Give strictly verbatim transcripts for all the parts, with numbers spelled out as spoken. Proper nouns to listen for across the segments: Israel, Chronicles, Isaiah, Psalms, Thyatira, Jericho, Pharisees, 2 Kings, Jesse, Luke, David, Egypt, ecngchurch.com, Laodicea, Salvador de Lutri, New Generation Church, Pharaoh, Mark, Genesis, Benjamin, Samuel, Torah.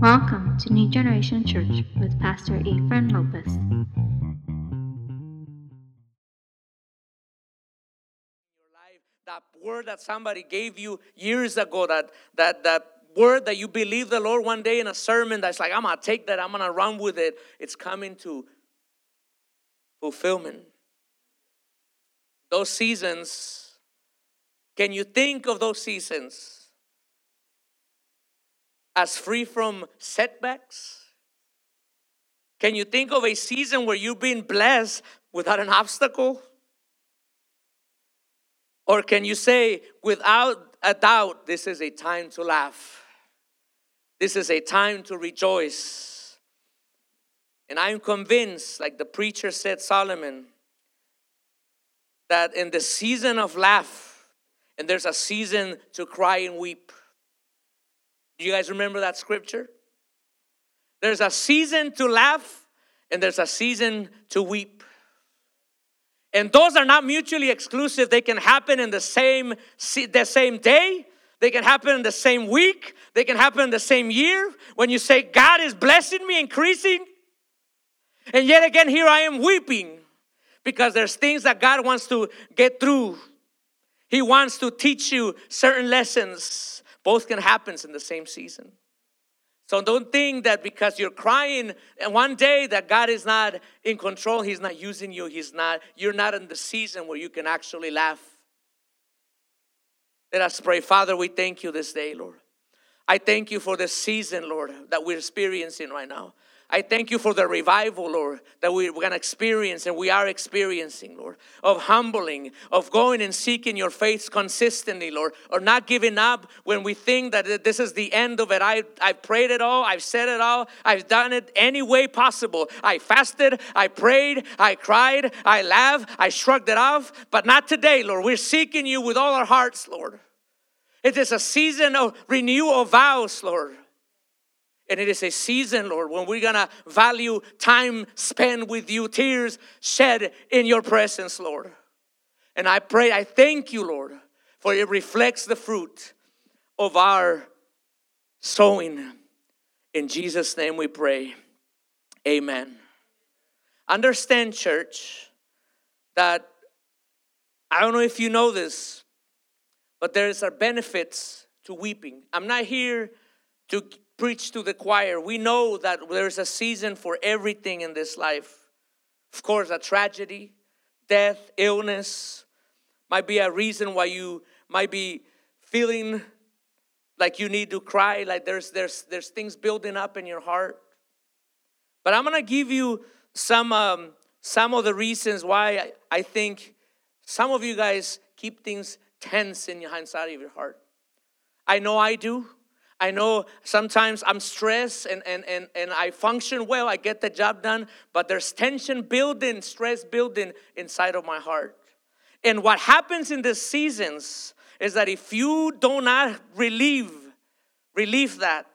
Welcome to New Generation Church with Pastor Ephraim Lopez. Your life, that word that somebody gave you years ago, that that that word that you believe the Lord one day in a sermon, that's like, I'm gonna take that, I'm gonna run with it. It's coming to fulfillment. Those seasons. Can you think of those seasons? As free from setbacks? Can you think of a season where you've been blessed without an obstacle? Or can you say, without a doubt, this is a time to laugh. This is a time to rejoice. And I'm convinced, like the preacher said, Solomon, that in the season of laugh, and there's a season to cry and weep. You guys remember that scripture? There's a season to laugh and there's a season to weep. And those are not mutually exclusive. They can happen in the same the same day. They can happen in the same week. They can happen in the same year. When you say, God is blessing me, increasing. And yet again, here I am weeping. Because there's things that God wants to get through. He wants to teach you certain lessons. Both can happen in the same season. So don't think that because you're crying and one day that God is not in control, He's not using you, He's not, you're not in the season where you can actually laugh. Let us pray. Father, we thank you this day, Lord. I thank you for this season, Lord, that we're experiencing right now. I thank you for the revival, Lord, that we're going to experience and we are experiencing, Lord, of humbling, of going and seeking your faith consistently, Lord, or not giving up when we think that this is the end of it. I, I prayed it all. I've said it all. I've done it any way possible. I fasted. I prayed. I cried. I laughed. I shrugged it off. But not today, Lord. We're seeking you with all our hearts, Lord. It is a season of renewal of vows, Lord. And it is a season, Lord, when we're going to value time spent with you, tears shed in your presence, Lord. And I pray, I thank you, Lord, for it reflects the fruit of our sowing. In Jesus' name we pray. Amen. Understand, church, that I don't know if you know this, but there are benefits to weeping. I'm not here to preach to the choir. We know that there's a season for everything in this life. Of course, a tragedy, death, illness might be a reason why you might be feeling like you need to cry, like there's there's there's things building up in your heart. But I'm gonna give you some um, some of the reasons why I think some of you guys keep things tense in your inside of your heart. I know I do. I know sometimes I'm stressed and, and, and, and I function well. I get the job done. But there's tension building, stress building inside of my heart. And what happens in these seasons is that if you do not relieve, relieve that,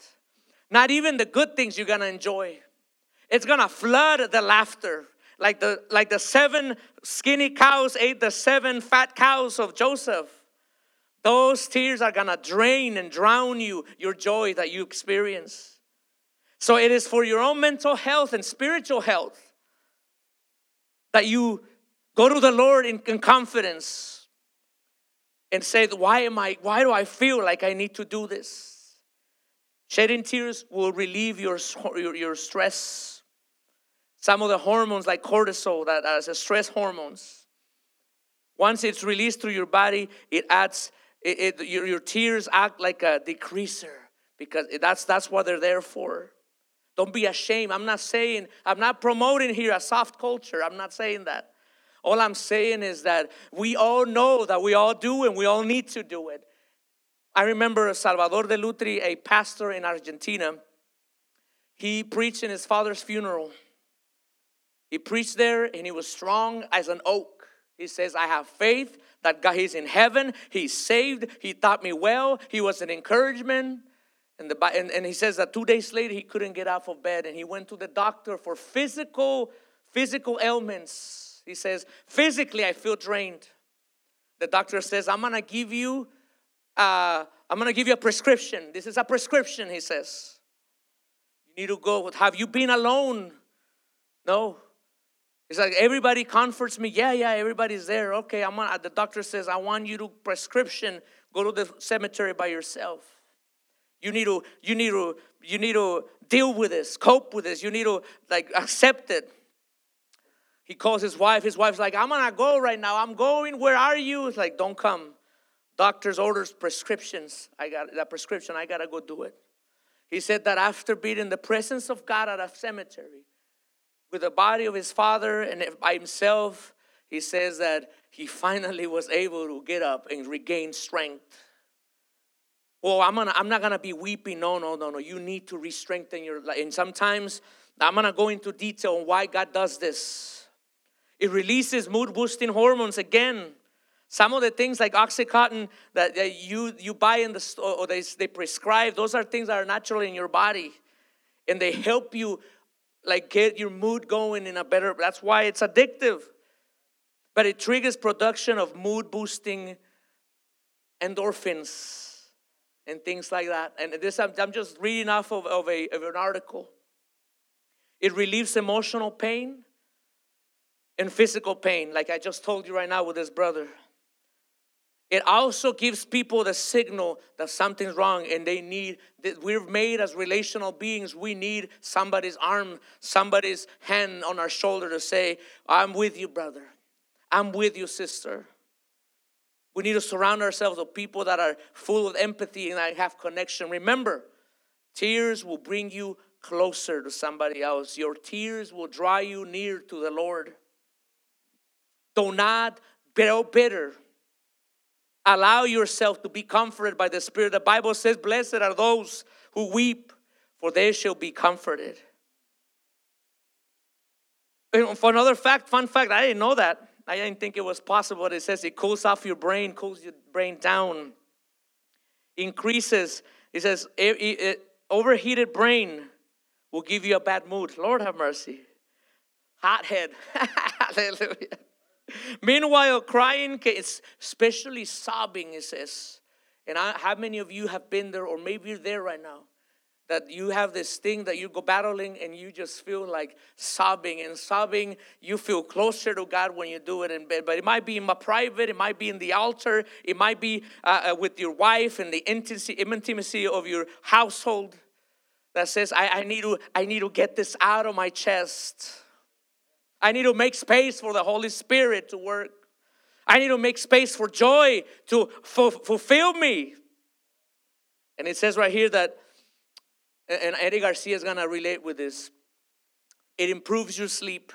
not even the good things you're going to enjoy. It's going to flood the laughter. Like the, like the seven skinny cows ate the seven fat cows of Joseph. Those tears are going to drain and drown you, your joy that you experience. So it is for your own mental health and spiritual health that you go to the Lord in, in confidence and say, why am I, why do I feel like I need to do this? Shedding tears will relieve your, your, your stress. Some of the hormones like cortisol, that are stress hormones, once it's released through your body, it adds It, it, your, your tears act like a decreaser because that's that's what they're there for. Don't be ashamed. I'm not saying, I'm not promoting here a soft culture. I'm not saying that. All I'm saying is that we all know that we all do and we all need to do it. I remember Salvador de Lutri, a pastor in Argentina. He preached in his father's funeral. He preached there and he was strong as an oak. He says, I have faith that God is in heaven. He's saved. He taught me well. He was an encouragement. And, the, and, and he says that two days later, he couldn't get out of bed. And he went to the doctor for physical, physical ailments. He says, physically, I feel drained. The doctor says, I'm going to give you, uh, I'm going to give you a prescription. This is a prescription, he says. You need to go. Have you been alone? No. It's like everybody comforts me. Yeah, yeah, everybody's there. Okay, I'm on, the doctor says, I want you to prescription. Go to the cemetery by yourself. You need to, you need to, you need to deal with this, cope with this. You need to like accept it. He calls his wife. His wife's like, I'm gonna go right now. I'm going. Where are you? It's like, don't come. Doctor's orders, prescriptions. I got that prescription. I gotta go do it. He said that after being in the presence of God at a cemetery, with the body of his father and by himself, he says that he finally was able to get up and regain strength. Well, I'm gonna, I'm not gonna be weeping. No, no, no, no. You need to re-strengthen your life. And sometimes I'm gonna go into detail on why God does this. It releases mood-boosting hormones again. Some of the things like Oxycontin that, that you you buy in the store or they they prescribe, those are things that are natural in your body, and they help you like get your mood going in a better. That's why it's addictive. But it triggers production of mood-boosting endorphins and things like that. And this I'm, I'm just reading off of, of, a, of an article. It relieves emotional pain and physical pain, like I just told you right now with this brother. It also gives people the signal that something's wrong and they need, that we're made as relational beings. We need somebody's arm, somebody's hand on our shoulder to say, I'm with you, brother. I'm with you, sister. We need to surround ourselves with people that are full of empathy and that have connection. Remember, tears will bring you closer to somebody else. Your tears will draw you near to the Lord. Do not grow bitter. Allow yourself to be comforted by the Spirit. The Bible says, blessed are those who weep, for they shall be comforted. And for another fact, fun fact, I didn't know that. I didn't think it was possible, but it says it cools off your brain, cools your brain down, increases. It says it, it, it, overheated brain will give you a bad mood. Lord have mercy. Hothead. Hallelujah. Meanwhile, crying, especially sobbing, it says. And I, how many of you have been there, or maybe you're there right now, that you have this thing that you go battling and you just feel like sobbing and sobbing. You feel closer to God when you do it in bed. But it might be in my private. It might be in the altar. It might be uh, with your wife and the intimacy of your household that says, I, I need to, I need to get this out of my chest. I need to make space for the Holy Spirit to work. I need to make space for joy to fu- fulfill me. And it says right here that, and Eddie Garcia is going to relate with this, it improves your sleep.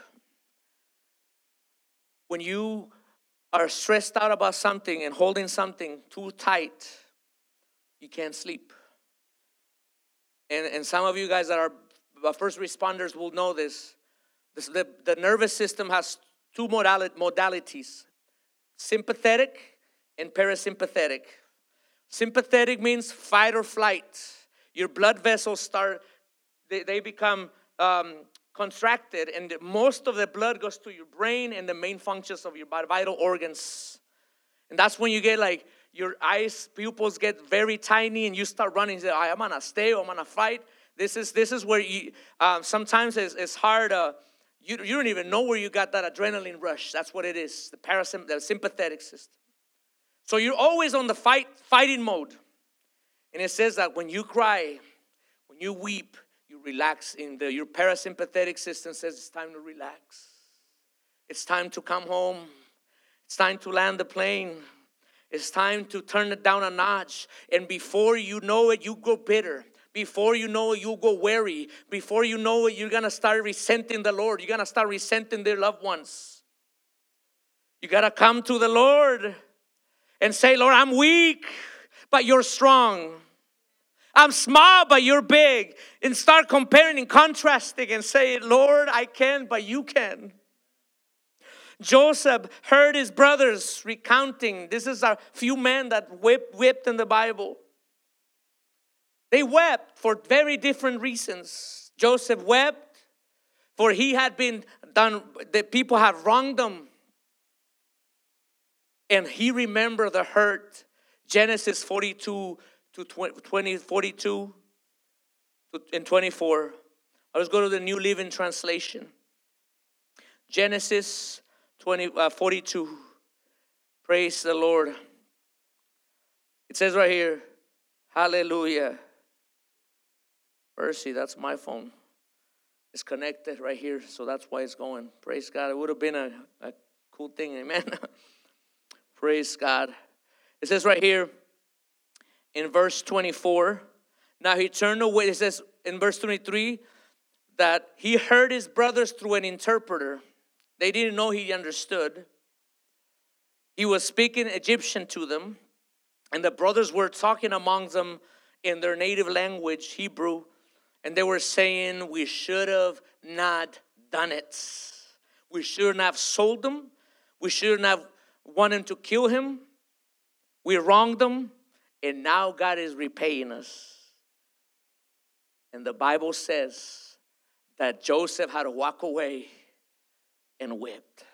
When you are stressed out about something and holding something too tight, you can't sleep. And, and some of you guys that are first responders will know this. The, the nervous system has two modali- modalities, sympathetic and parasympathetic. Sympathetic means fight or flight. Your blood vessels start, they, they become um, contracted, and most of the blood goes to your brain and the main functions of your vital organs. And that's when you get like, your eyes, pupils get very tiny, and you start running. You say, I'm going to stay or I'm going to fight. This is, this is where you, um, sometimes it's, it's hard to, You, you don't even know where you got that adrenaline rush. That's what it is, the parasymp- the sympathetic system. So you're always on the fight fighting mode. And it says that when you cry, when you weep, you relax. In the, your parasympathetic system says it's time to relax. It's time to come home. It's time to land the plane. It's time to turn it down a notch. And before you know it, you go bitter. Before you know it, you'll go weary. Before you know it, you're going to start resenting the Lord. You're going to start resenting their loved ones. You got to come to the Lord and say, Lord, I'm weak, but you're strong. I'm small, but you're big. And start comparing and contrasting and say, Lord, I can, but you can. Joseph heard his brothers recounting. This is a few men that whip, whipped in the Bible. They wept for very different reasons. Joseph wept for he had been done, the people had wronged them. And he remembered the hurt. Genesis forty-two to twenty, forty-two and twenty-four. Let's go to the New Living Translation. Genesis twenty, uh, forty-two. Praise the Lord. It says right here, hallelujah. Mercy, that's my phone. It's connected right here, so that's why it's going. Praise God. It would have been a, a cool thing, amen. Praise God. It says right here in verse twenty-four, now he turned away. It says in verse twenty-three that he heard his brothers through an interpreter. They didn't know he understood. He was speaking Egyptian to them, and the brothers were talking among them in their native language, Hebrew, and they were saying, we should have not done it. We should not have sold them. We should not have wanted to kill him. We wronged them, and now God is repaying us. And the Bible says that Joseph had to walk away and wept.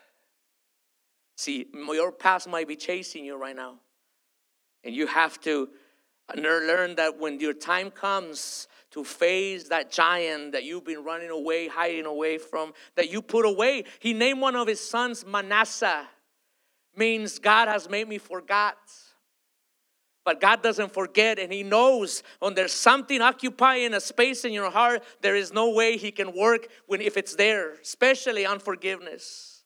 See, your past might be chasing you right now. And you have to learn that when your time comes to face that giant that you've been running away, hiding away from, that you put away. He named one of his sons Manasseh. Means God has made me forgot. But God doesn't forget, and he knows when there's something occupying a space in your heart, there is no way he can work when if it's there, especially unforgiveness.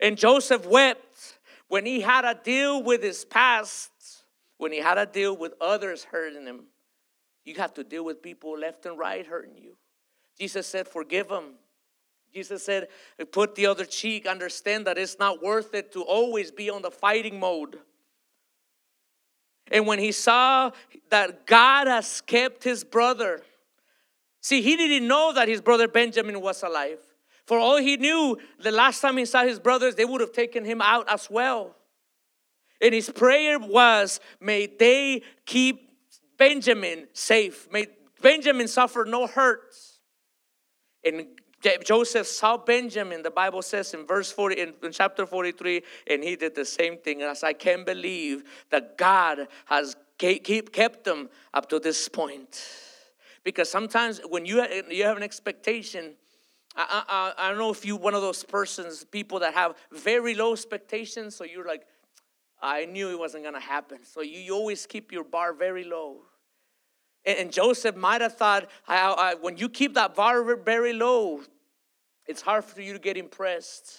And Joseph wept when he had to deal with his past, when he had to deal with others hurting him. You have to deal with people left and right hurting you. Jesus said, forgive them. Jesus said, put the other cheek. Understand that it's not worth it to always be on the fighting mode. And when he saw that God has kept his brother. See, he didn't know that his brother Benjamin was alive. For all he knew, the last time he saw his brothers, they would have taken him out as well. And his prayer was, may they keep Benjamin safe. May Benjamin suffer no hurt. And Joseph saw Benjamin, the Bible says in verse forty, in chapter forty-three, and he did the same thing. And I said, I can't believe that God has kept them up to this point. Because sometimes when you you have an expectation, I, I, I don't know if you're one of those persons, people that have very low expectations. So you're like, I knew it wasn't going to happen. So you, you always keep your bar very low. And, and Joseph might have thought, I, I, when you keep that bar very low, it's hard for you to get impressed.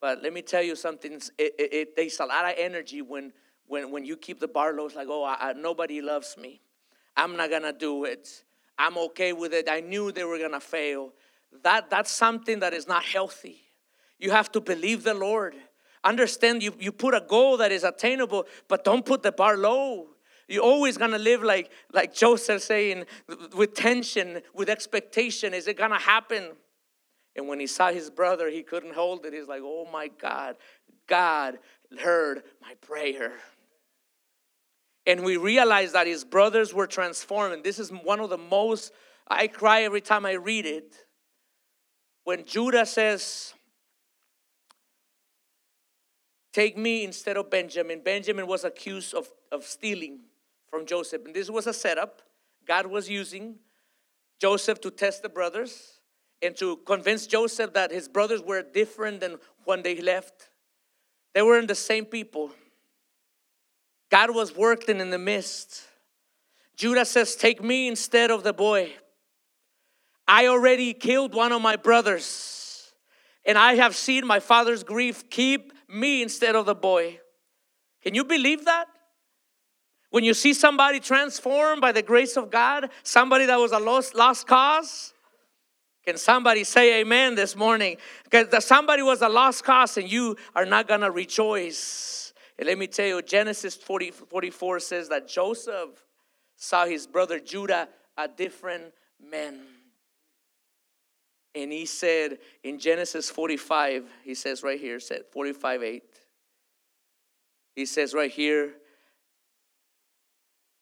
But let me tell you something. It, it, it takes a lot of energy when, when, when you keep the bar low. It's like, oh, I, I, nobody loves me. I'm not going to do it. I'm okay with it. I knew they were going to fail. That that's something that is not healthy. You have to believe the Lord. Understand you, you put a goal that is attainable, but don't put the bar low. You're always going to live like, like Joseph saying, with tension, with expectation. Is it going to happen? And when he saw his brother, he couldn't hold it. He's like, oh my God, God heard my prayer. And we realized that his brothers were transformed. And this is one of the most, I cry every time I read it. When Judah says, take me instead of Benjamin. Benjamin was accused of, of stealing from Joseph. And this was a setup. God was using Joseph to test the brothers and to convince Joseph that his brothers were different than when they left. They weren't the same people. God was working in the midst. Judah says, take me instead of the boy. I already killed one of my brothers, and I have seen my father's grief. Keep me instead of the boy. Can you believe that? When you see somebody transformed by the grace of God, somebody that was a lost, lost cause, can somebody say amen this morning? Because somebody was a lost cause and you are not going to rejoice. And let me tell you, Genesis forty, forty-four says that Joseph saw his brother Judah a different man. And he said in Genesis forty-five, he says right here, said forty-five, eight. He says right here,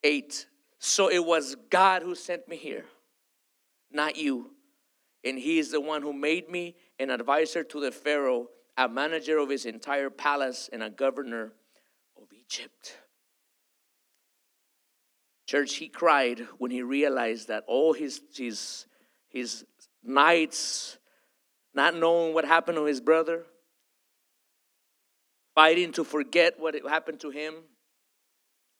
eight. So it was God who sent me here, not you. And he is the one who made me an advisor to the Pharaoh, a manager of his entire palace, and a governor of Egypt. Church, he cried when he realized that all his, his his nights, not knowing what happened to his brother, fighting to forget what happened to him,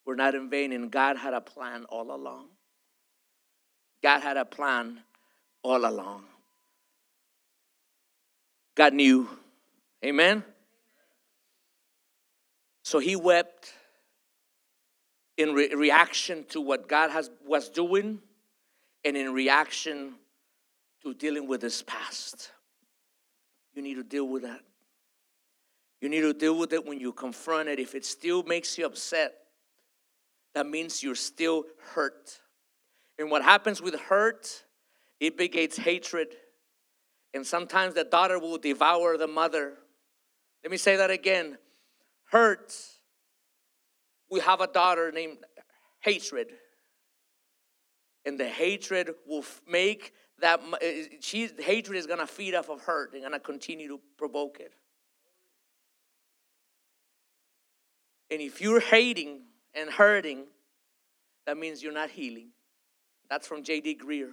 were not in vain. And God had a plan all along. God had a plan all along. God knew. Amen? So he wept in re- reaction to what God has was doing and in reaction to dealing with his past. You need to deal with that. You need to deal with it when you confront it. If it still makes you upset, that means you're still hurt. And what happens with hurt, it begets hatred. And sometimes the daughter will devour the mother. Let me say that again. Hurt. We have a daughter named Hatred. And the hatred will make that, she, hatred is going to feed off of hurt. They're going to continue to provoke it. And if you're hating and hurting, that means you're not healing. That's from J D. Greer.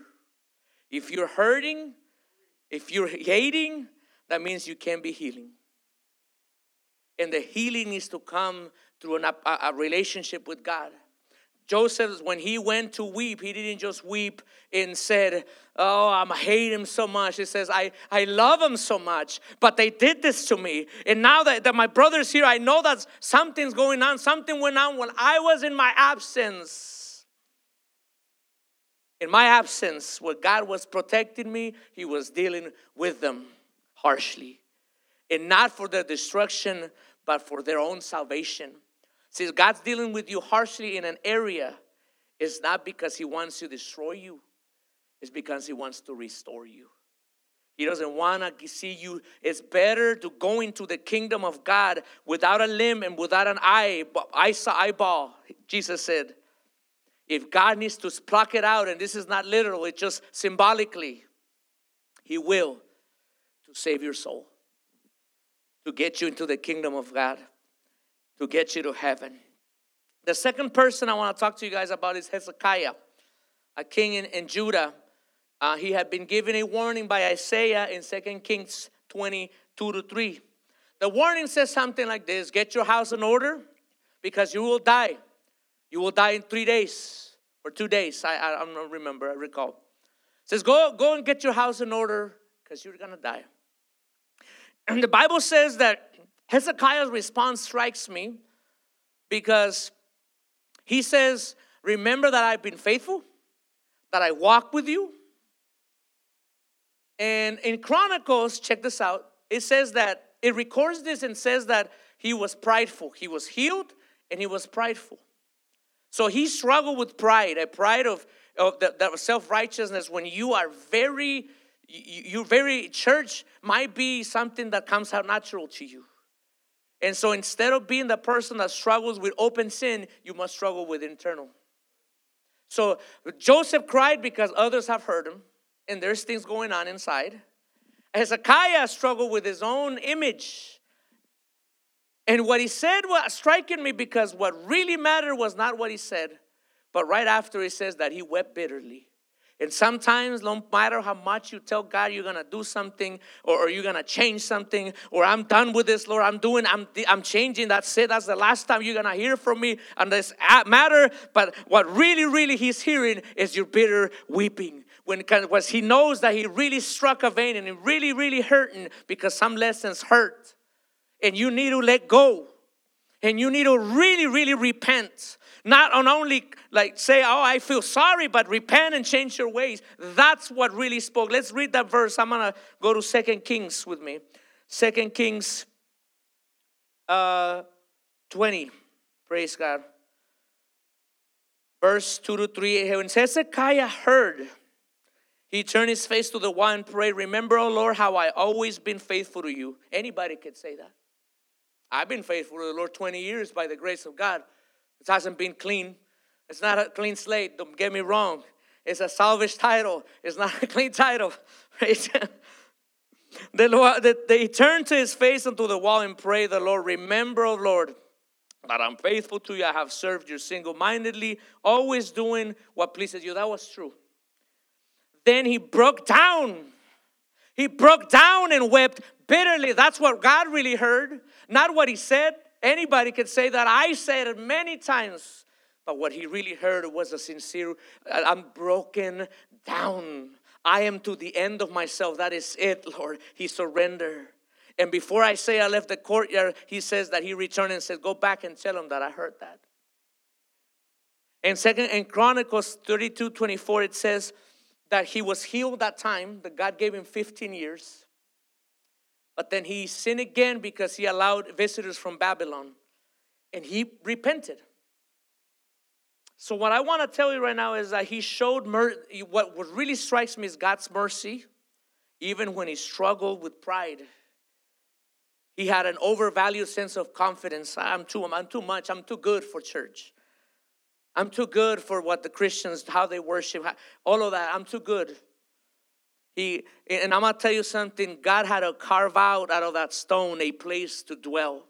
If you're hurting, if you're hating, that means you can't be healing. And the healing is to come through an, a, a relationship with God. Joseph, when he went to weep, he didn't just weep and said, oh, I hate him so much. He says, I, I love him so much, but they did this to me. And now that, that my brother's here, I know that something's going on. Something went on when I was in my absence. In my absence, where God was protecting me, he was dealing with them harshly. And not for their destruction, but for their own salvation. See, God's dealing with you harshly in an area. It's not because he wants to destroy you. It's because he wants to restore you. He doesn't want to see you. It's better to go into the kingdom of God without a limb and without an eye, eyeball, Jesus said. If God needs to pluck it out, and this is not literal, it's just symbolically, he will, to save your soul, to get you into the kingdom of God, to get you to heaven. The second person I want to talk to you guys about is Hezekiah, a king in, in Judah. Uh, he had been given a warning by Isaiah in Second Kings twenty-two to three. The warning says something like this: get your house in order because you will die. You will die in three days or two days. I, I, I don't remember, I recall. It says go, go and get your house in order because you're going to die. And the Bible says that Hezekiah's response strikes me because he says, remember that I've been faithful, that I walk with you. And in Chronicles, check this out, it says that, it records this and says that he was prideful. He was healed and he was prideful. So he struggled with pride, a pride of, of the, the self-righteousness when you are very, you, you're very, church might be something that comes out natural to you. And so instead of being the person that struggles with open sin, you must struggle with internal. So Joseph cried because others have hurt him, and there's things going on inside. Hezekiah struggled with his own image. And what he said was striking me because what really mattered was not what he said, but right after he says that he wept bitterly. And sometimes, no matter how much you tell God you're going to do something or, or you're going to change something or I'm done with this, Lord, I'm doing, I'm I'm changing, that's it. That's the last time you're going to hear from me on this matter. But what really, really he's hearing is your bitter weeping. When was he knows that he really struck a vein and he really, really hurting because some lessons hurt. And you need to let go. And you need to really, really repent. Not on only like say, oh, I feel sorry, but repent and change your ways. That's what really spoke. Let's read that verse. I'm going to go to Second Kings with me. Second Kings uh, twenty. Praise God. Verse two to three. When Hezekiah heard, he turned his face to the wall and prayed, remember, O Lord, how I always been faithful to you. Anybody could say that. I've been faithful to the Lord twenty years by the grace of God. It hasn't been clean. It's not a clean slate. Don't get me wrong. It's a salvage title. It's not a clean title. Right? the Lord, the, the, he turned to his face unto the wall and prayed the Lord, remember, O Lord, that I'm faithful to you. I have served you single-mindedly, always doing what pleases you. That was true. Then he broke down. He broke down and wept bitterly. That's what God really heard, not what he said. Anybody could say that. I said it many times. But what he really heard was a sincere, I'm broken down. I am to the end of myself. That is it, Lord. He surrendered. And before Isaiah left the courtyard, he says that he returned and said, go back and tell him that I heard that. And second, in Chronicles thirty-two twenty-four, it says that he was healed that time. That God gave him fifteen years. But then he sinned again because he allowed visitors from Babylon. And he repented. So what I want to tell you right now is that he showed mercy. What really strikes me is God's mercy, even when he struggled with pride. He had an overvalued sense of confidence. I'm too, I'm too much. I'm too good for church. I'm too good for what the Christians, how they worship, all of that. I'm too good. He, and I'm going to tell you something. God had to carve out out of that stone a place to dwell,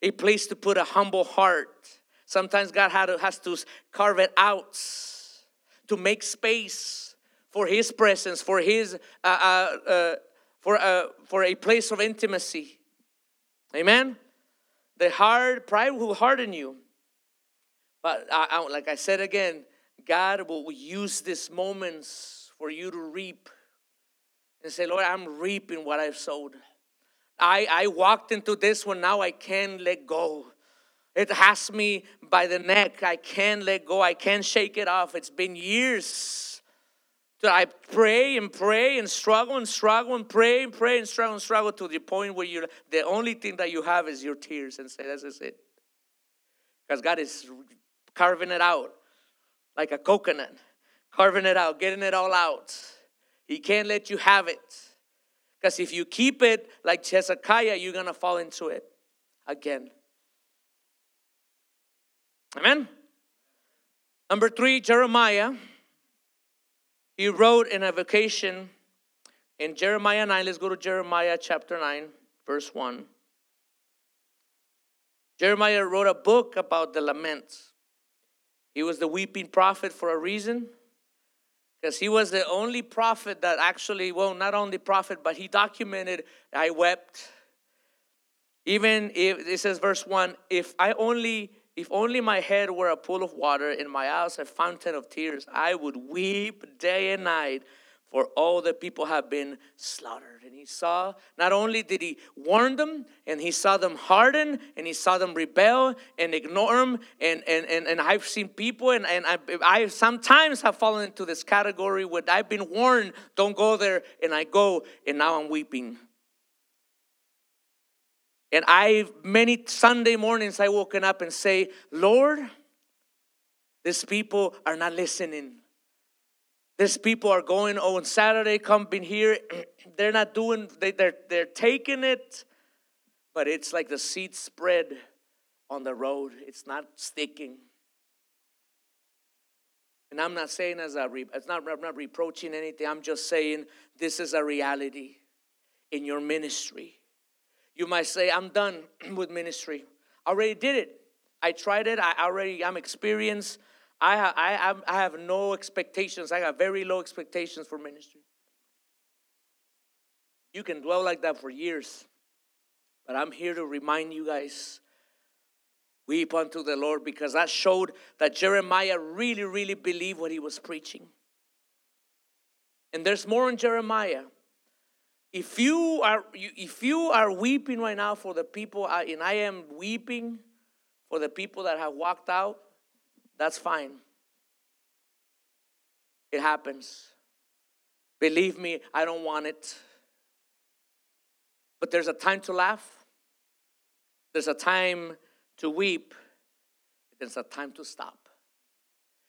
a place to put a humble heart. Sometimes God had to, has to carve it out to make space for His presence, for His, uh, uh, uh, for uh, for a place of intimacy. Amen. The hard pride will harden you, but I, I, like I said again, God will use these moments for you to reap, and say, Lord, I'm reaping what I've sowed. I I walked into this one. Now I can't let go. It has me by the neck. I can't let go. I can't shake it off. It's been years that I pray and pray and struggle and struggle and pray and pray and struggle and struggle to the point where you the only thing that you have is your tears and say, this is it. Because God is carving it out like a coconut. Carving it out, getting it all out. He can't let you have it. Because if you keep it like Hezekiah, you're going to fall into it again. Amen. Number three, Jeremiah. He wrote in a vocation in Jeremiah nine. Let's go to Jeremiah chapter nine, verse one. Jeremiah wrote a book about the laments. He was the weeping prophet for a reason. Because he was the only prophet that actually, well, not only prophet, but he documented, I wept. Even if, it says verse one, if I only... If only my head were a pool of water and my eyes a fountain of tears, I would weep day and night, for all the people have been slaughtered. And he saw, not only did he warn them, and he saw them harden, and he saw them rebel and ignore him. And, and, and, and I've seen people, and, and I, I sometimes have fallen into this category where I've been warned, don't go there, and I go, and now I'm weeping. And I, many Sunday mornings, I woken up and say, Lord, these people are not listening. These people are going, oh, on Saturday, come in here. They're not doing, they, they're, they're taking it. But it's like the seed spread on the road. It's not sticking. And I'm not saying as a, it's not, I'm not reproaching anything. I'm just saying this is a reality in your ministry. You might say, I'm done with ministry. I already did it. I tried it. I already, I'm experienced. I, ha- I, I have no expectations. I got very low expectations for ministry. You can dwell like that for years. But I'm here to remind you guys, weep unto the Lord, because that showed that Jeremiah really, really believed what he was preaching. And there's more in Jeremiah. If you are if you are weeping right now for the people, and I am weeping for the people that have walked out, that's fine. It happens. Believe me, I don't want it. But there's a time to laugh. There's a time to weep. There's a time to stop.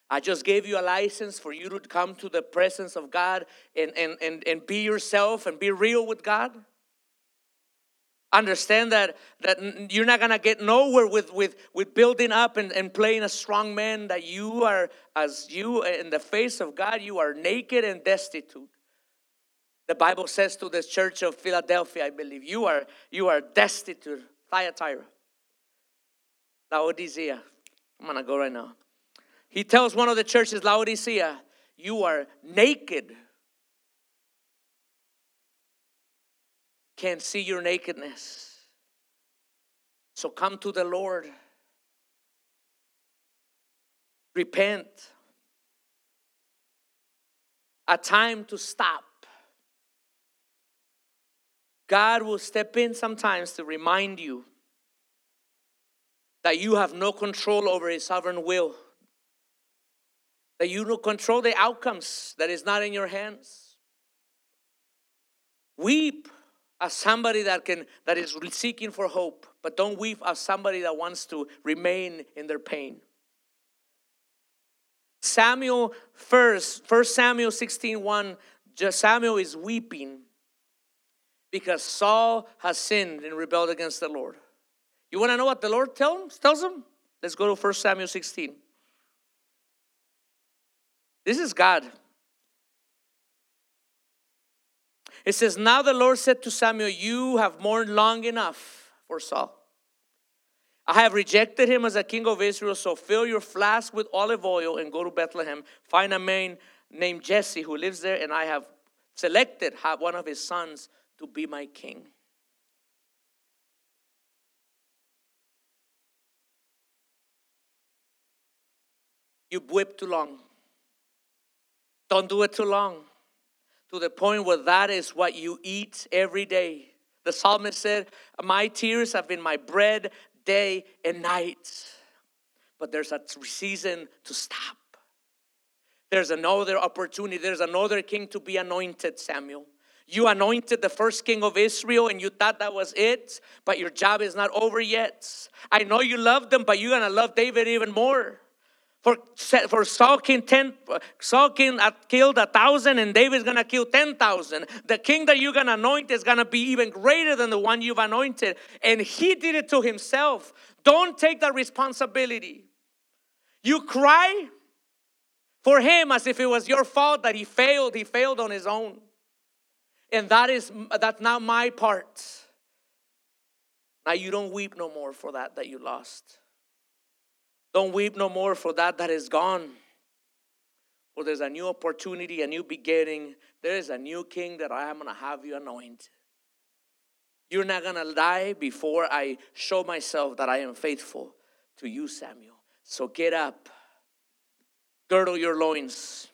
I just gave you a license for you to come to the presence of God and, and, and, and be yourself and be real with God. Understand that, that you're not going to get nowhere with, with, with building up and, and playing a strong man, that you are, as you in the face of God, you are naked and destitute. The Bible says to the church of Philadelphia, I believe, you are, you are destitute. Thyatira. Laodicea. I'm going to go right now. He tells one of the churches, Laodicea, you are naked can see your nakedness. So come to the Lord. Repent. A time to stop. God will step in sometimes to remind you that you have no control over His sovereign will. That you don't control the outcomes that is not in your hands. Weep as somebody that can that is seeking for hope, but don't weep as somebody that wants to remain in their pain. Samuel first, First Samuel sixteen one, Samuel is weeping because Saul has sinned and rebelled against the Lord. You want to know what the Lord tell him, tells him? Let's go to First Samuel sixteen. This is God. It says, now the Lord said to Samuel, you have mourned long enough for Saul. I have rejected him as a king of Israel, so fill your flask with olive oil and go to Bethlehem. Find a man named Jesse who lives there, and I have selected one of his sons to be my king. You weep too long. Don't do it too long, to the point where that is what you eat every day. The psalmist said, my tears have been my bread day and night. But there's a season to stop. There's another opportunity. There's another king to be anointed, Samuel. You anointed the first king of Israel and you thought that was it, but your job is not over yet. I know you love them, but you're going to love David even more. For, for Saul, king ten, Saul king killed a thousand and David's going to kill ten thousand. The king that you're going to anoint is going to be even greater than the one you've anointed. And he did it to himself. Don't take that responsibility. You cry for him as if it was your fault that he failed. He failed on his own. And that is, that's not my part. Now you don't weep no more for that that you lost. Don't weep no more for that that is gone. For there's a new opportunity, a new beginning. There is a new king that I am going to have you anoint. You're not going to die before I show myself that I am faithful to you, Samuel. So get up, girdle your loins,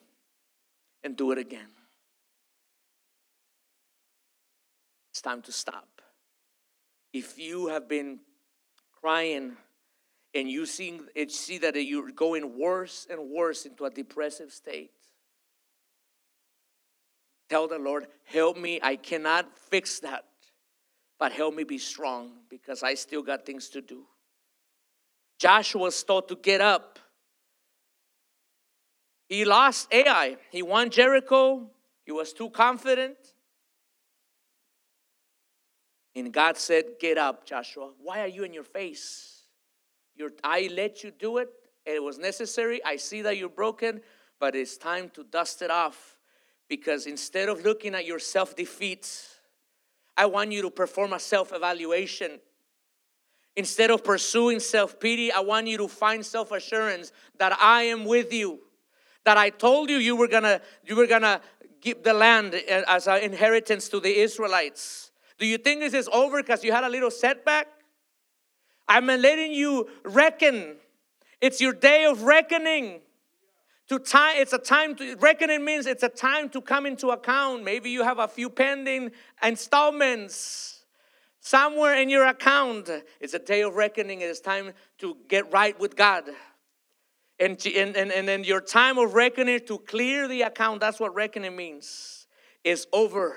and do it again. It's time to stop. If you have been crying and you see, it, see that you're going worse and worse into a depressive state, tell the Lord, help me. I cannot fix that. But help me be strong because I still got things to do. Joshua was told to get up. He lost Ai. He won Jericho. He was too confident. And God said, get up, Joshua. Why are you in your face? Your, I let you do it. It was necessary. I see that you're broken, but it's time to dust it off. Because instead of looking at your self-defeats, I want you to perform a self-evaluation. Instead of pursuing self-pity, I want you to find self-assurance that I am with you. That I told you you were gonna, you were gonna give the land as an inheritance to the Israelites. Do you think this is over because you had a little setback? I'm letting you reckon. It's your day of reckoning. To time, it's a time to reckoning means it's a time to come into account. Maybe you have a few pending installments somewhere in your account. It's a day of reckoning. It is time to get right with God. And and and, and in your time of reckoning to clear the account. That's what reckoning means. It's over.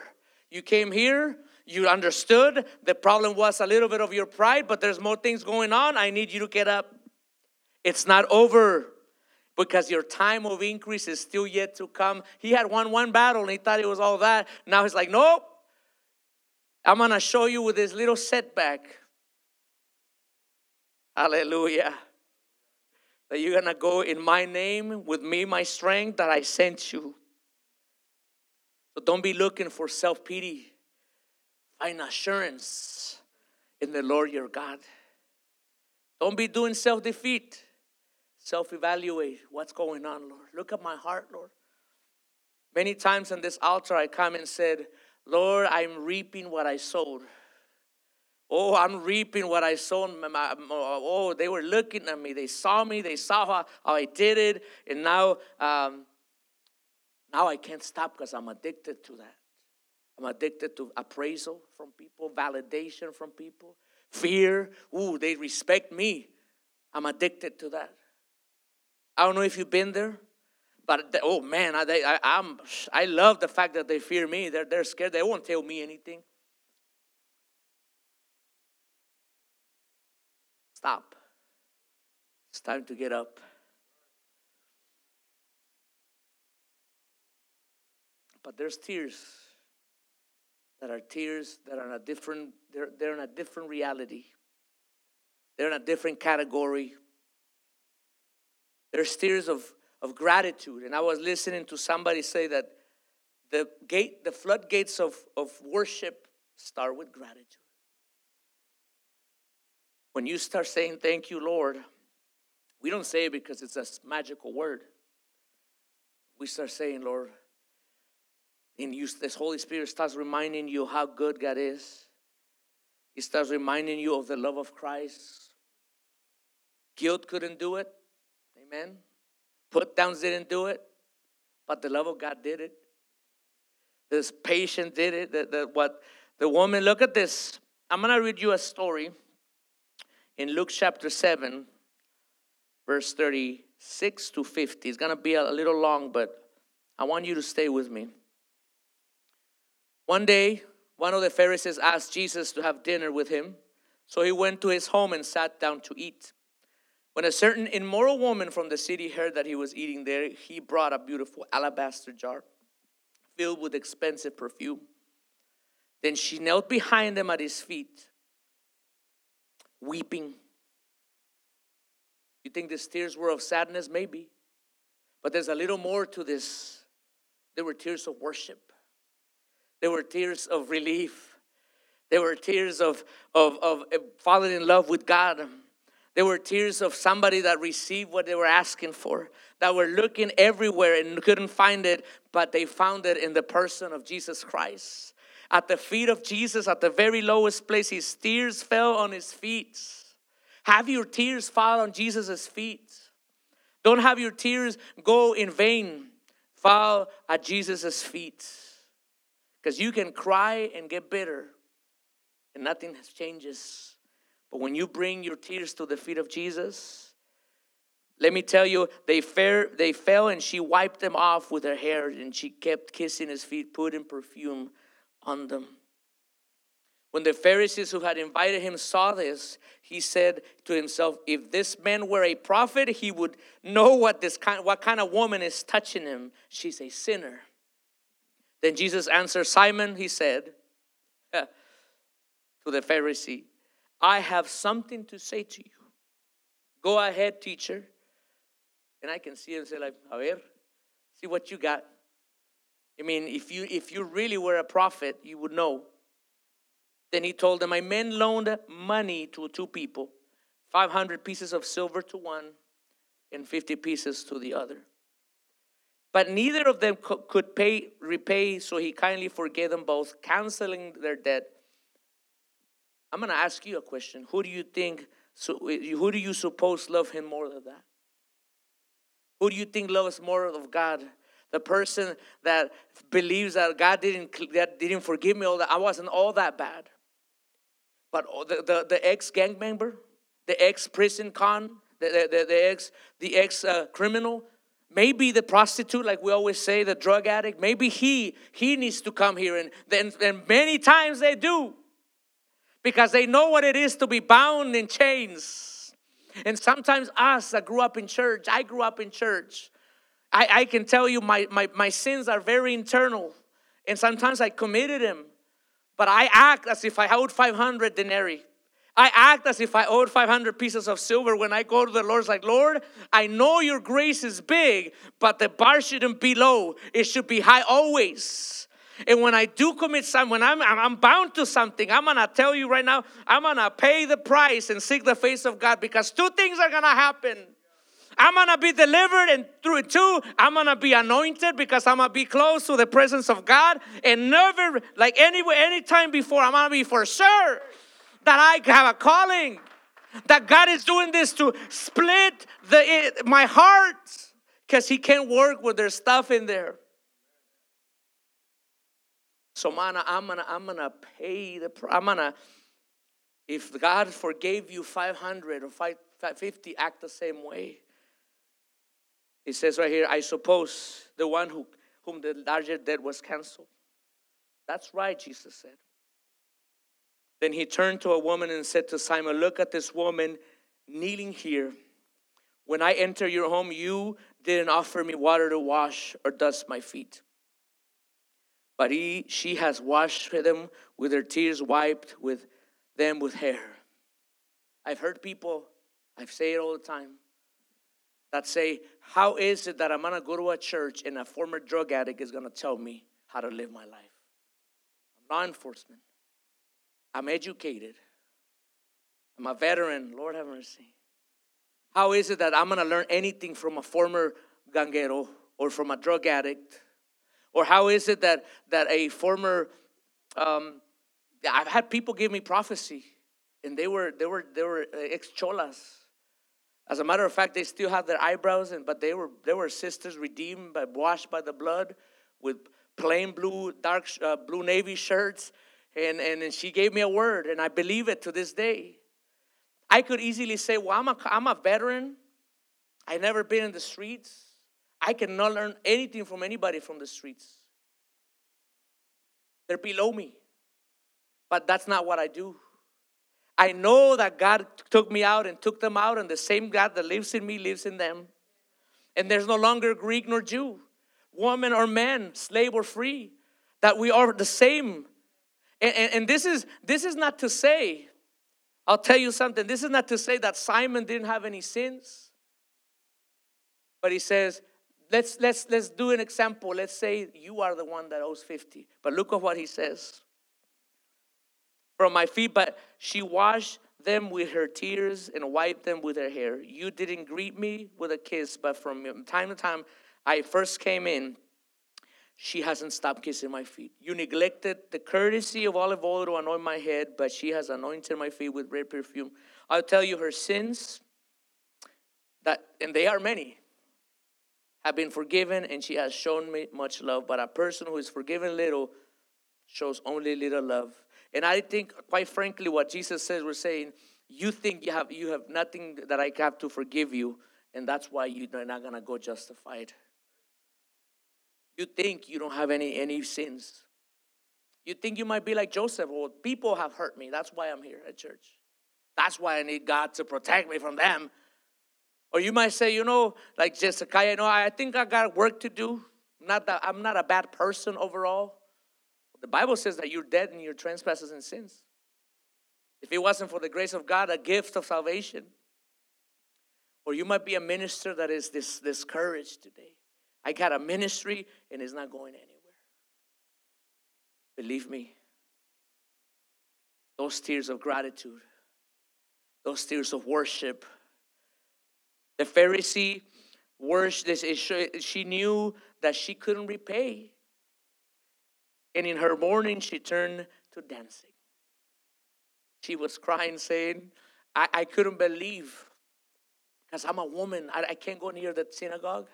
You came here. You understood. The problem was a little bit of your pride, but there's more things going on. I need you to get up. It's not over because your time of increase is still yet to come. He had won one battle and he thought it was all that. Now he's like, nope. I'm going to show you with this little setback. Hallelujah. That you're going to go in my name with me, my strength that I sent you. So don't be looking for self-pity. Find assurance in the Lord your God. Don't be doing self-defeat. Self-evaluate. What's going on, Lord? Look at my heart, Lord. Many times on this altar, I come and said, Lord, I'm reaping what I sowed. Oh, I'm reaping what I sown. Oh, they were looking at me. They saw me. They saw how, how I did it. And now, um, now I can't stop because I'm addicted to that. I'm addicted to appraisal from people, validation from people, fear. Ooh, they respect me. I'm addicted to that. I don't know if you've been there. But, they, oh, man, I, they, I, I'm, I love the fact that they fear me. They're, they're scared. They won't tell me anything. Stop. It's time to get up. But there's tears that are tears that are in a different, they're, they're in a different reality. They're in a different category. There's tears of, of gratitude. And I was listening to somebody say that the gate, the floodgates of, of worship start with gratitude. When you start saying, thank you, Lord, we don't say it because it's a magical word. We start saying, Lord, and you, this Holy Spirit starts reminding you how good God is. He starts reminding you of the love of Christ. Guilt couldn't do it. Amen. Put downs didn't do it. But the love of God did it. This patient did it. The, the, what, the woman, look at this. I'm going to read you a story. In Luke chapter seven, verse thirty-six to fifty. It's going to be a little long, but I want you to stay with me. One day, one of the Pharisees asked Jesus to have dinner with him. So he went to his home and sat down to eat. When a certain immoral woman from the city heard that he was eating there, he brought a beautiful alabaster jar filled with expensive perfume. Then she knelt behind him at his feet, weeping. You think these tears were of sadness? Maybe. But there's a little more to this. There were tears of worship. There were tears of relief. There were tears of, of, of falling in love with God. There were tears of somebody that received what they were asking for, that were looking everywhere and couldn't find it, but they found it in the person of Jesus Christ. At the feet of Jesus, at the very lowest place, his tears fell on his feet. Have your tears fall on Jesus' feet. Don't have your tears go in vain. Fall at Jesus' feet. Because you can cry and get bitter, and nothing changes. But when you bring your tears to the feet of Jesus, let me tell you, they fell, they fell and she wiped them off with her hair, and she kept kissing his feet, putting perfume on them. When the Pharisees who had invited him saw this, he said to himself, if this man were a prophet, he would know what this kind, what kind of woman is touching him. She's a sinner. Then Jesus answered Simon, he said to the Pharisee, I have something to say to you. Go ahead, teacher. And I can see him say, like, a ver, see what you got. I mean, if you if you really were a prophet, you would know. Then he told them, my men loaned money to two people, five hundred pieces of silver to one and fifty pieces to the other. But neither of them co- could pay repay, so he kindly forgave them both, canceling their debt. I'm going to ask you a question. Who do you think, so, who do you suppose loved him more than that? Who do you think loves more of God? The person that believes that God didn't that didn't forgive me all that. I wasn't all that bad. But the the, the ex-gang member, the ex-prison con, the, the, the ex the ex uh, criminal, maybe the prostitute, like we always say, the drug addict. Maybe he he needs to come here, and then and many times they do, because they know what it is to be bound in chains. And sometimes us that grew up in church, I grew up in church. I, I can tell you my, my, my sins are very internal. And sometimes I committed them. But I act as if I owed five hundred denarii. I act as if I owed five hundred pieces of silver when I go to the Lord. It's like, Lord, I know your grace is big, but the bar shouldn't be low. It should be high always. And when I do commit something, when I'm, I'm bound to something, I'm going to tell you right now, I'm going to pay the price and seek the face of God, because two things are going to happen. I'm going to be delivered, and through it too, I'm going to be anointed because I'm going to be close to the presence of God. And never, like anywhere, anytime before, I'm going to be for sure that I have a calling. That God is doing this to split the it, my heart, because he can't work with their stuff in there. So, man, I'm gonna, I'm gonna pay the. I'm gonna. If God forgave you five hundred or five fifty, act the same way. It says right here, I suppose the one who whom the larger debt was canceled. That's right, Jesus said. Then he turned to a woman and said to Simon, look at this woman kneeling here. When I enter your home, you didn't offer me water to wash or dust my feet. But he, she has washed them with her tears, wiped with them with hair. I've heard people, I've said it all the time, that say, how is it that I'm going to go to a church and a former drug addict is going to tell me how to live my life? I'm law enforcement. I'm educated. I'm a veteran. Lord have mercy. How is it that I'm going to learn anything from a former ganguero or from a drug addict? Or how is it that, that a former, um, I've had people give me prophecy, and they were they were they were ex-cholas. As a matter of fact, they still have their eyebrows, and but they were they were sisters redeemed, by, washed by the blood, with plain blue, dark uh, blue navy shirts, and, and and she gave me a word, and I believe it to this day. I could easily say, well, I'm a I'm a veteran. I've never been in the streets. I cannot learn anything from anybody from the streets. They're below me. But that's not what I do. I know that God took me out and took them out, and the same God that lives in me lives in them. And there's no longer Greek nor Jew, woman or man, slave or free, that we are the same. And, and, and this is this is not to say, I'll tell you something, this is not to say that Simon didn't have any sins. But he says, Let's let's let's do an example. Let's say you are the one that owes fifty. But look at what he says. From my feet, but she washed them with her tears and wiped them with her hair. You didn't greet me with a kiss, but from time to time I first came in. She hasn't stopped kissing my feet. You neglected the courtesy of olive oil to anoint my head, but she has anointed my feet with rare perfume. I'll tell you her sins, that and they are many, have been forgiven, and she has shown me much love. But a person who is forgiven little shows only little love. And I think, quite frankly, what Jesus says, we're saying, you think you have you have nothing that I have to forgive you, and that's why you're not going to go justified. You think you don't have any, any sins. You think you might be like Joseph. Well, people have hurt me. That's why I'm here at church. That's why I need God to protect me from them. Or you might say, you know, like Hezekiah, you know, I think I got work to do. Not that I'm not a bad person overall. The Bible says that you're dead in your trespasses and sins. If it wasn't for the grace of God, a gift of salvation. Or you might be a minister that is this discouraged today. I got a ministry and it's not going anywhere. Believe me, those tears of gratitude, those tears of worship. The Pharisee worshiped this issue. She knew that she couldn't repay. And in her mourning, she turned to dancing. She was crying, saying, I, I couldn't believe, because I'm a woman. I, I can't go near the synagogue.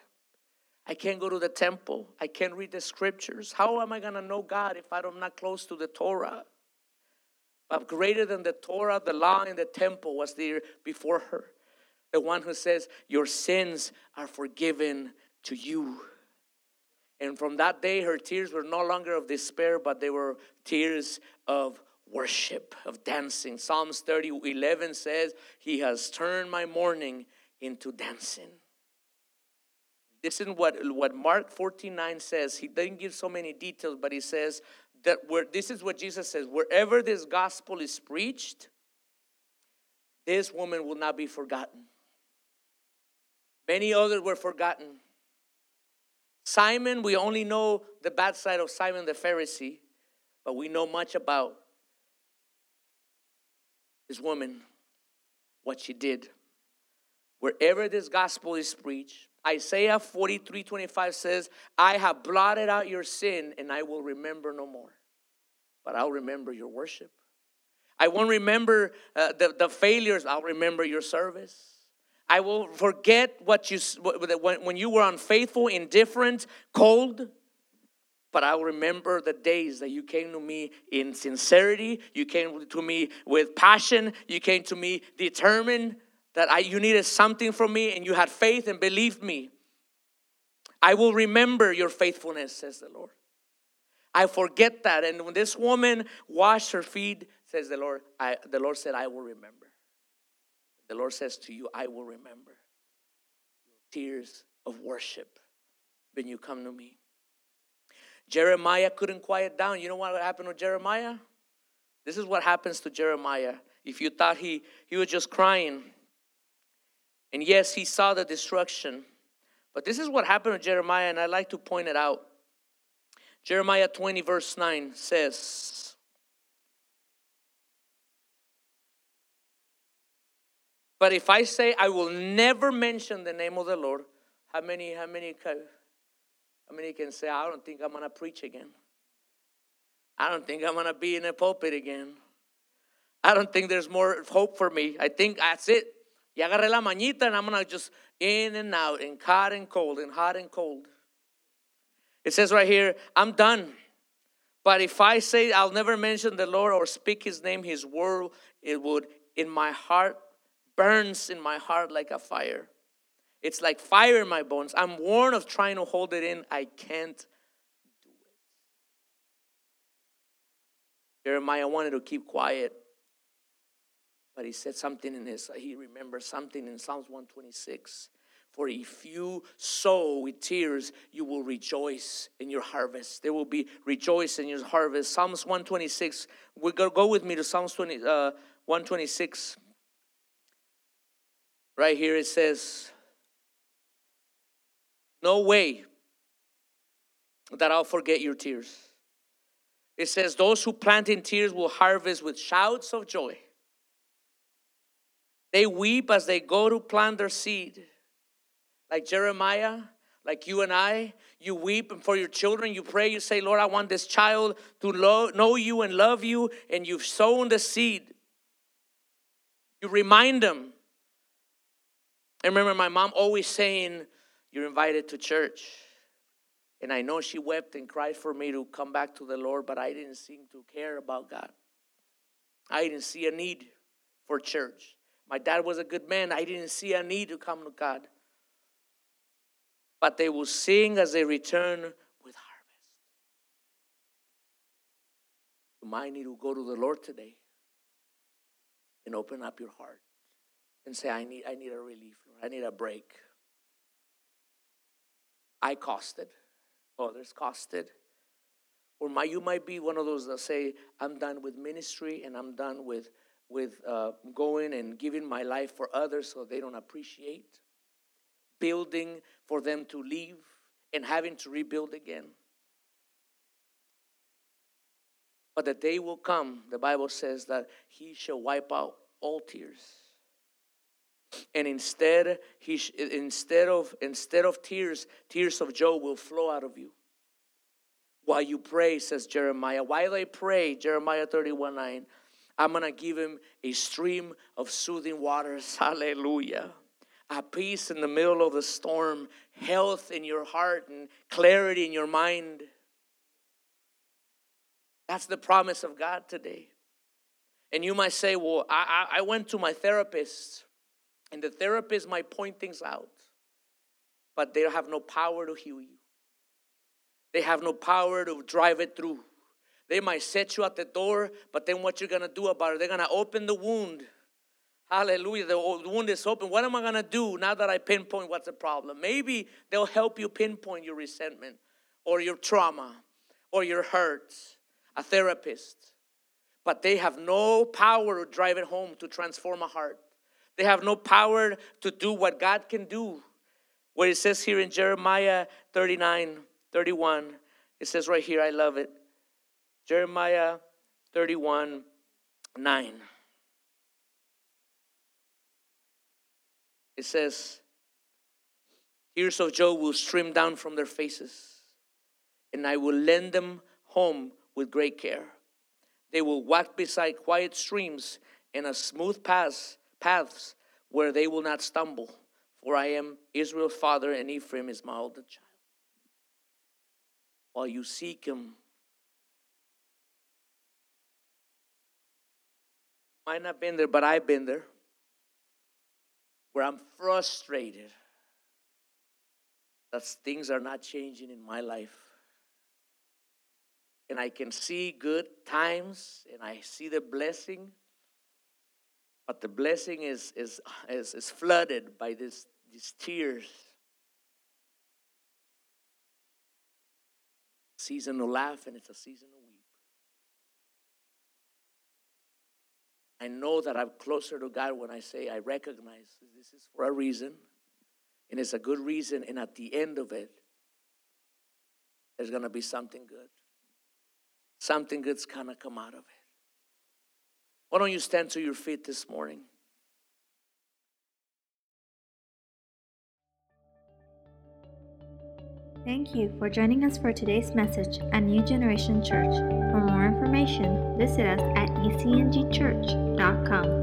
I can't go to the temple. I can't read the scriptures. How am I going to know God if I'm not close to the Torah? But greater than the Torah, the law, and the temple was there before her. The one who says, your sins are forgiven to you. And from that day, her tears were no longer of despair, but they were tears of worship, of dancing. Psalms thirty eleven says, he has turned my mourning into dancing. This is what, what Mark fourteen nine says. He doesn't give so many details, but he says, that where, this is what Jesus says, wherever this gospel is preached, this woman will not be forgotten. Many others were forgotten. Simon, we only know the bad side of Simon the Pharisee, but we know much about this woman, what she did. wherever this gospel is preached. Isaiah forty-three twenty-five says, I have blotted out your sin and I will remember no more. But I'll remember your worship. I won't remember uh, the, the failures. I'll remember your service. I will forget what you when, when you were unfaithful, indifferent, cold. But I will remember the days that you came to me in sincerity. You came to me with passion. You came to me determined that I, you needed something from me and you had faith and believed me. I will remember your faithfulness, says the Lord. I forget that. And when this woman washed her feet, says the Lord, I, the Lord said, I will remember. The Lord says to you, I will remember your tears of worship when you come to me. Jeremiah couldn't quiet down. You know what happened to Jeremiah? This is what happens to Jeremiah. If you thought he, he was just crying. And yes, he saw the destruction. But this is what happened to Jeremiah, and I'd like to point it out. Jeremiah twenty verse nine says, but if I say I will never mention the name of the Lord, how many, how many can, how many can say, I don't think I'm going to preach again. I don't think I'm going to be in a pulpit again. I don't think there's more hope for me. I think that's it. Y agarré la mañita and I'm going to just in and out and hot and cold and hot and cold. It says right here, I'm done. But if I say I'll never mention the Lord or speak his name, his word, it would in my heart, burns in my heart like a fire. It's like fire in my bones. I'm worn of trying to hold it in. I can't do it. Jeremiah wanted to keep quiet. But he said something in his, he remembers something in Psalms one twenty-six. For if you sow with tears, you will rejoice in your harvest. There will be rejoice in your harvest. Psalms one twenty-six. We're going to go with me to Psalms twenty, uh, one twenty-six. Right here it says, no way that I'll forget your tears. It says, those who plant in tears will harvest with shouts of joy. They weep as they go to plant their seed. Like Jeremiah, like you and I, you weep for your children. You pray, you say, Lord, I want this child to lo- know you and love you. And you've sown the seed. You remind them. I remember my mom always saying, you're invited to church. And I know she wept and cried for me to come back to the Lord, but I didn't seem to care about God. I didn't see a need for church. My dad was a good man. I didn't see a need to come to God. But they will sing as they return with harvest. You might need to go to the Lord today and open up your heart and say, I need, I need a relief, Lord. I need a break. I costed. Others costed. Or my, you might be one of those that say, I'm done with ministry and I'm done with, with uh, going and giving my life for others so they don't appreciate. Building for them to leave and having to rebuild again. But the day will come, the Bible says, that he shall wipe out all tears. And instead, he sh- instead of instead of tears, tears of joy will flow out of you. While you pray, says Jeremiah. While I pray, Jeremiah thirty-one nine, I'm going to give him a stream of soothing waters. Hallelujah. A peace in the middle of the storm, health in your heart and clarity in your mind. That's the promise of God today. And you might say, well, I, I went to my therapist and the therapist might point things out, but they have no power to heal you. They have no power to drive it through. They might set you at the door, but then what you're going to do about it? They're going to open the wound. Hallelujah, the wound is open. What am I going to do now that I pinpoint what's the problem? Maybe they'll help you pinpoint your resentment or your trauma or your hurt, a therapist. But they have no power to drive it home, to transform a heart. They have no power to do what God can do. What it says here in Jeremiah thirty-nine, thirty-one, it says right here, I love it. Jeremiah thirty-one, nine. It says, tears of joy will stream down from their faces, and I will lend them home with great care. They will walk beside quiet streams and a smooth paths, paths where they will not stumble. For I am Israel's father, and Ephraim is my older child. While you seek him, might not been there, but I've been there, where I'm frustrated that things are not changing in my life. And I can see good times, and I see the blessing, but the blessing is, is, is, is flooded by this, these tears. Season to laugh, and it's a season to weep. I know that I'm closer to God when I say I recognize this is for a reason, and it's a good reason, and at the end of it, there's going to be something good. Something good's going to come out of it. Why don't you stand to your feet this morning? Thank you for joining us for today's message at New Generation Church. For more information, visit us at e c n g church dot com.